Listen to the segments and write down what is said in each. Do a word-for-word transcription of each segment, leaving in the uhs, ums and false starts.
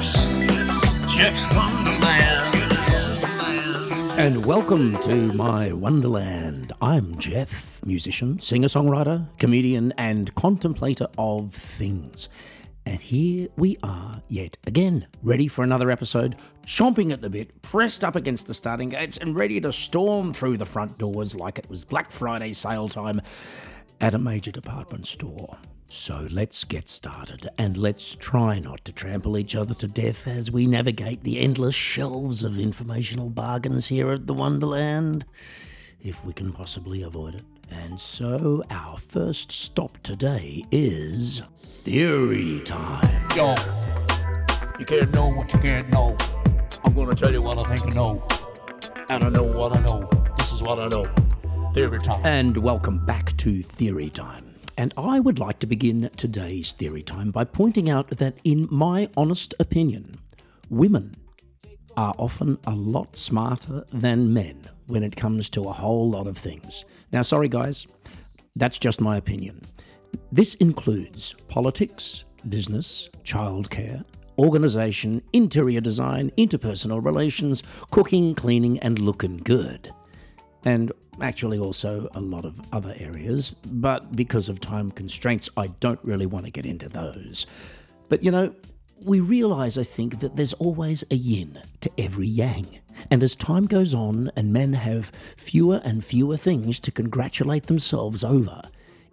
Geoff's, Geoff's Wonderland. And welcome to my Wonderland. I'm Geoff, musician, singer-songwriter, comedian, and contemplator of things. And here we are yet again, ready for another episode, chomping at the bit, pressed up against the starting gates, and ready to storm through the front doors like it was Black Friday sale time at a major department store. So let's get started, and let's try not to trample each other to death as we navigate the endless shelves of informational bargains here at the Wonderland, if we can possibly avoid it. And so our first stop today is theory time. Yo, you can't know what you can't know. I'm gonna tell you what I think I know. And I know what I know. This is what I know. Theory time. And welcome back to theory time. And I would like to begin today's theory time by pointing out that, in my honest opinion, women are often a lot smarter than men when it comes to a whole lot of things. Now, sorry guys, that's just my opinion. This includes politics, business, childcare, organisation, interior design, interpersonal relations, cooking, cleaning, and looking good. And actually also a lot of other areas, but because of time constraints, I don't really want to get into those. But you know, we realise, I think, that there's always a yin to every yang. And as time goes on and men have fewer and fewer things to congratulate themselves over,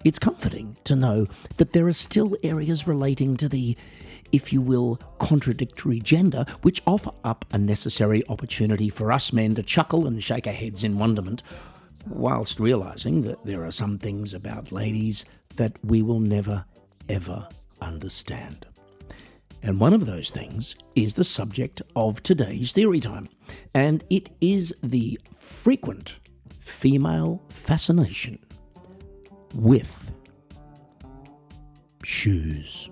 it's comforting to know that there are still areas relating to the, if you will, contradictory gender, which offer up a necessary opportunity for us men to chuckle and shake our heads in wonderment, whilst realising that there are some things about ladies that we will never, ever understand. And one of those things is the subject of today's theory time, and it is the frequent female fascination with shoes.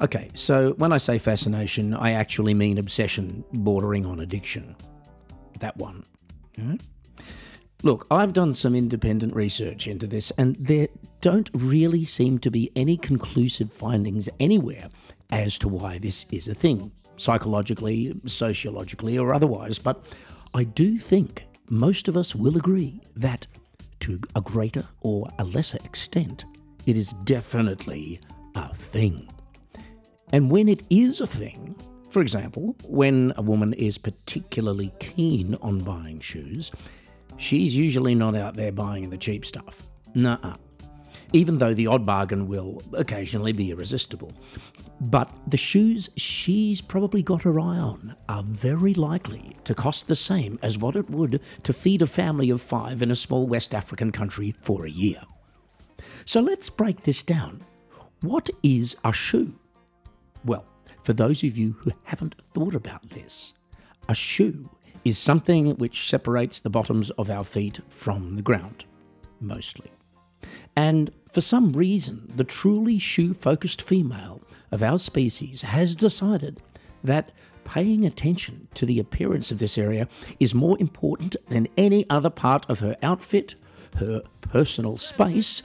Okay, so when I say fascination, I actually mean obsession bordering on addiction. That one. Mm-hmm. Look, I've done some independent research into this, and there don't really seem to be any conclusive findings anywhere as to why this is a thing, psychologically, sociologically, or otherwise. But I do think most of us will agree that, to a greater or a lesser extent, it is definitely a thing. And when it is a thing, for example, when a woman is particularly keen on buying shoes, she's usually not out there buying the cheap stuff. Nuh-uh. Even though the odd bargain will occasionally be irresistible. But the shoes she's probably got her eye on are very likely to cost the same as what it would to feed a family of five in a small West African country for a year. So let's break this down. What is a shoe? Well, for those of you who haven't thought about this, a shoe is something which separates the bottoms of our feet from the ground, mostly. And for some reason, the truly shoe-focused female of our species has decided that paying attention to the appearance of this area is more important than any other part of her outfit, her personal space,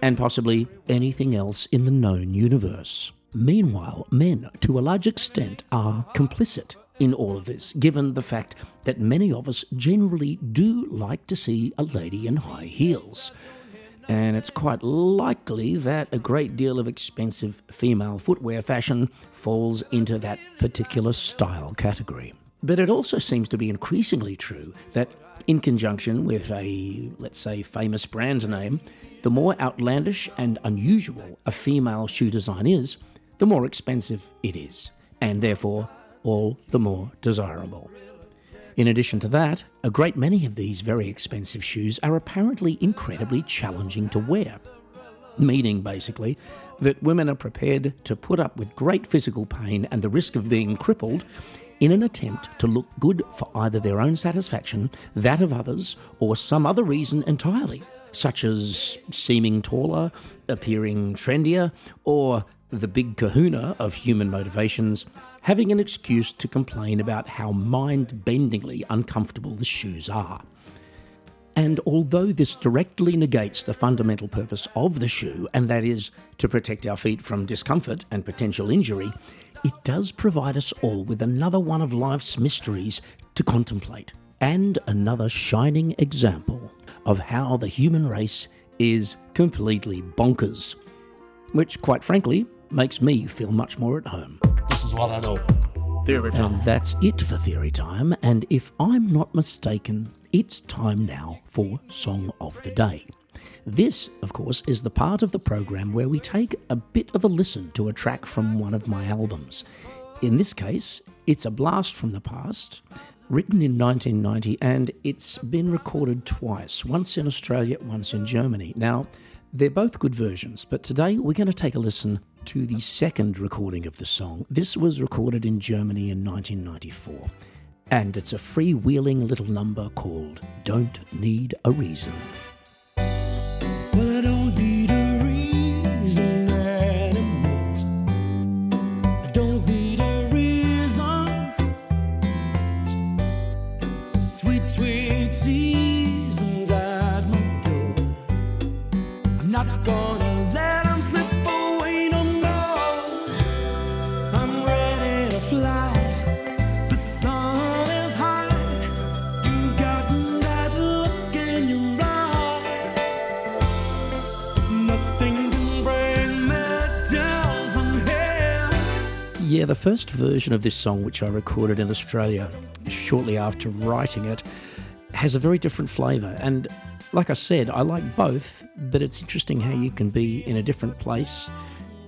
and possibly anything else in the known universe. Meanwhile, men, to a large extent, are complicit in all of this, given the fact that many of us generally do like to see a lady in high heels. And it's quite likely that a great deal of expensive female footwear fashion falls into that particular style category. But it also seems to be increasingly true that, in conjunction with a, let's say, famous brand name, the more outlandish and unusual a female shoe design is, the more expensive it is, and therefore all the more desirable. In addition to that, a great many of these very expensive shoes are apparently incredibly challenging to wear, meaning basically that women are prepared to put up with great physical pain and the risk of being crippled in an attempt to look good for either their own satisfaction, that of others, or some other reason entirely, such as seeming taller, appearing trendier, or the big kahuna of human motivations, having an excuse to complain about how mind-bendingly uncomfortable the shoes are. And although this directly negates the fundamental purpose of the shoe, and that is to protect our feet from discomfort and potential injury, it does provide us all with another one of life's mysteries to contemplate, and another shining example of how the human race is completely bonkers, which, quite frankly, makes me feel much more at home. This is what I know. Theory time. And that's it for Theory Time, and if I'm not mistaken, it's time now for Song of the Day. This, of course, is the part of the program where we take a bit of a listen to a track from one of my albums. In this case, it's a blast from the past, written in nineteen ninety, and it's been recorded twice, once in Australia, once in Germany. Now, they're both good versions, but today we're going to take a listen to the second recording of the song. This was recorded in Germany in nineteen ninety-four, and it's a freewheeling little number called Don't Need a Reason. Well, I don't need a reason anymore. I don't need a reason. Sweet, sweet season's at my door. I'm not gonna let them slip away no more. I'm ready to fly. The sun is high. You've got that look in your eyes. Nothing can bring me down from here. Yeah, the first version of this song, which I recorded in Australia shortly after writing it, has a very different flavour. And like I said, I like both, but it's interesting how you can be in a different place,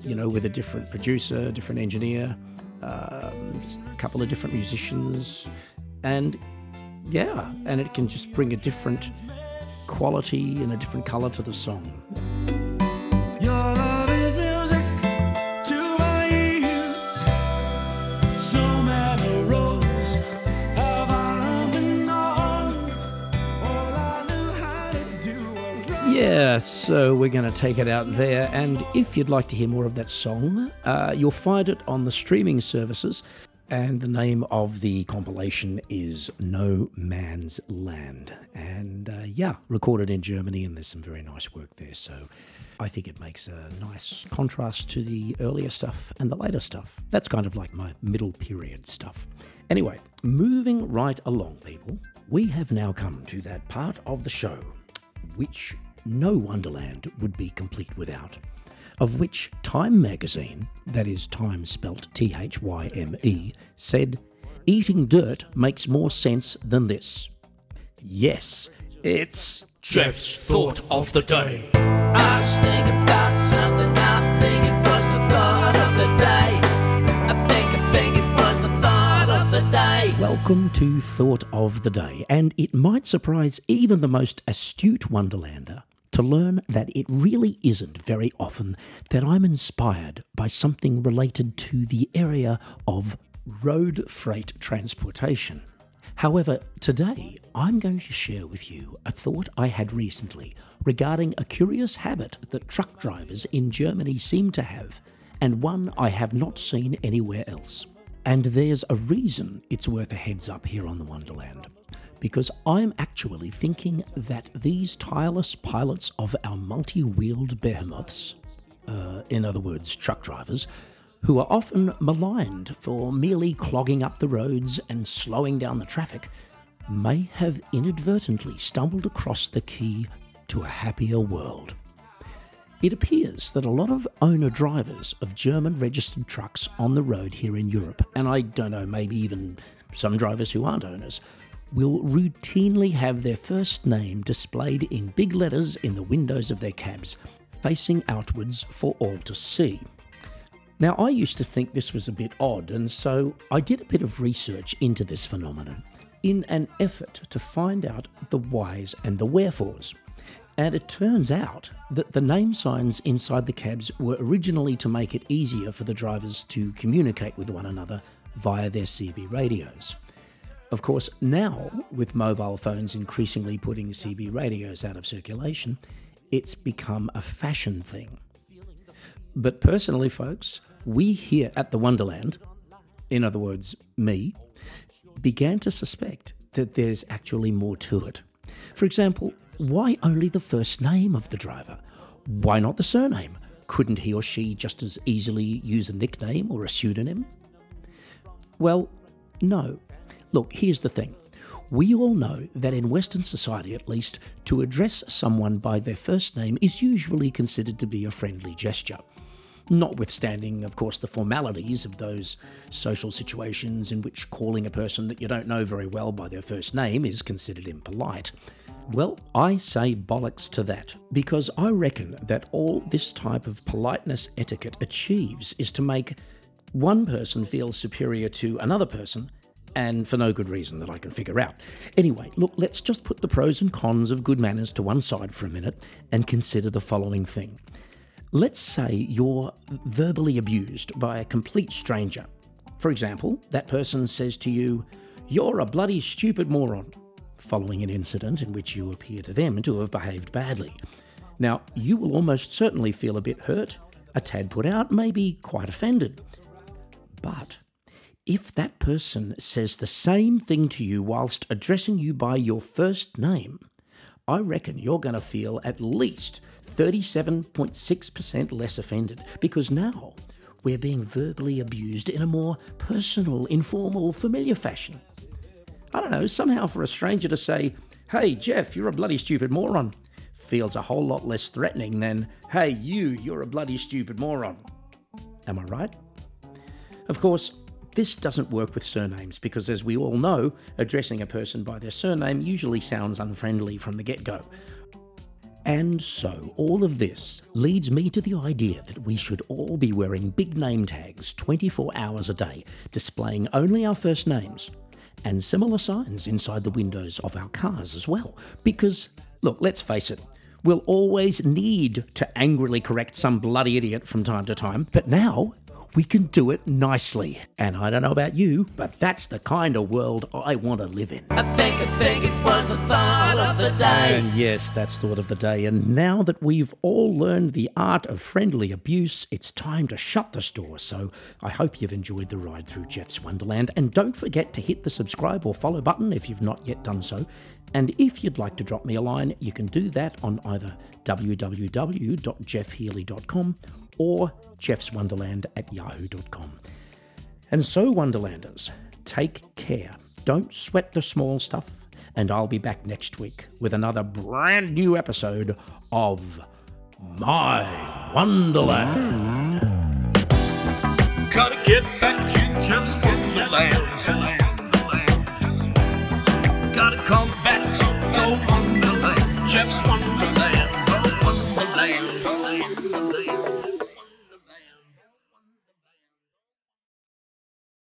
you know, with a different producer, different engineer, um, a couple of different musicians. And yeah, and it can just bring a different quality and a different colour to the song. Your love is music to my ears. So many roads have I been on. All I knew how to do was run. Yeah, so we're going to take it out there. And if you'd like to hear more of that song, uh, you'll find it on the streaming services. And the name of the compilation is No Man's Land. And uh, yeah, recorded in Germany, and there's some very nice work there. So I think it makes a nice contrast to the earlier stuff and the later stuff. That's kind of like my middle period stuff. Anyway, moving right along, people, we have now come to that part of the show which no Wonderland would be complete without, of which Time magazine, that is Time spelt T H Y M E, said, "Eating dirt makes more sense than this." Yes, it's Geoff's Thought of the Day. I was thinking about something, I think it was the thought of the day. I think, I think it was the thought of the day. Welcome to Thought of the Day, and it might surprise even the most astute Wonderlander to learn that it really isn't very often that I'm inspired by something related to the area of road freight transportation. However, today I'm going to share with you a thought I had recently regarding a curious habit that truck drivers in Germany seem to have, and one I have not seen anywhere else. And there's a reason it's worth a heads up here on the Wonderland, because I'm actually thinking that these tireless pilots of our multi-wheeled behemoths, uh, in other words, truck drivers, who are often maligned for merely clogging up the roads and slowing down the traffic, may have inadvertently stumbled across the key to a happier world. It appears that a lot of owner-drivers of German-registered trucks on the road here in Europe, and I don't know, maybe even some drivers who aren't owners, will routinely have their first name displayed in big letters in the windows of their cabs, facing outwards for all to see. Now, I used to think this was a bit odd, and so I did a bit of research into this phenomenon in an effort to find out the whys and the wherefores. And it turns out that the name signs inside the cabs were originally to make it easier for the drivers to communicate with one another via their C B radios. Of course, now, with mobile phones increasingly putting C B radios out of circulation, it's become a fashion thing. But personally, folks, we here at the Wonderland, in other words, me, began to suspect that there's actually more to it. For example, why only the first name of the driver? Why not the surname? Couldn't he or she just as easily use a nickname or a pseudonym? Well, no. Look, here's the thing. We all know that in Western society, at least, to address someone by their first name is usually considered to be a friendly gesture. Notwithstanding, of course, the formalities of those social situations in which calling a person that you don't know very well by their first name is considered impolite. Well, I say bollocks to that, because I reckon that all this type of politeness etiquette achieves is to make one person feel superior to another person, and for no good reason that I can figure out. Anyway, look, let's just put the pros and cons of good manners to one side for a minute and consider the following thing. Let's say you're verbally abused by a complete stranger. For example, that person says to you, "You're a bloody stupid moron," following an incident in which you appear to them to have behaved badly. Now, you will almost certainly feel a bit hurt, a tad put out, maybe quite offended. But if that person says the same thing to you whilst addressing you by your first name, I reckon you're going to feel at least thirty-seven point six percent less offended, because now we're being verbally abused in a more personal, informal, familiar fashion. I don't know, somehow for a stranger to say, "Hey Jeff, you're a bloody stupid moron," feels a whole lot less threatening than, "Hey you, you're a bloody stupid moron." Am I right? Of course, this doesn't work with surnames because, as we all know, addressing a person by their surname usually sounds unfriendly from the get-go. And so, all of this leads me to the idea that we should all be wearing big name tags twenty-four hours a day, displaying only our first names, and similar signs inside the windows of our cars as well. Because, look, let's face it, we'll always need to angrily correct some bloody idiot from time to time, but now we can do it nicely. And I don't know about you, but that's the kind of world I want to live in. I think, I think it was the thought of the day. And yes, that's thought of the day. And now that we've all learned the art of friendly abuse, it's time to shut the store. So I hope you've enjoyed the ride through Geoff's Wonderland. And don't forget to hit the subscribe or follow button if you've not yet done so. And if you'd like to drop me a line, you can do that on either w w w dot geoff healey dot com or geoffs wonderland at yahoo dot com. And so, Wonderlanders, take care. Don't sweat the small stuff, and I'll be back next week with another brand new episode of My Wonderland. Gotta get back to Geoff's Wonderland. Gotta come back to the Wonderland. Geoff's Wonderland. Wonderland.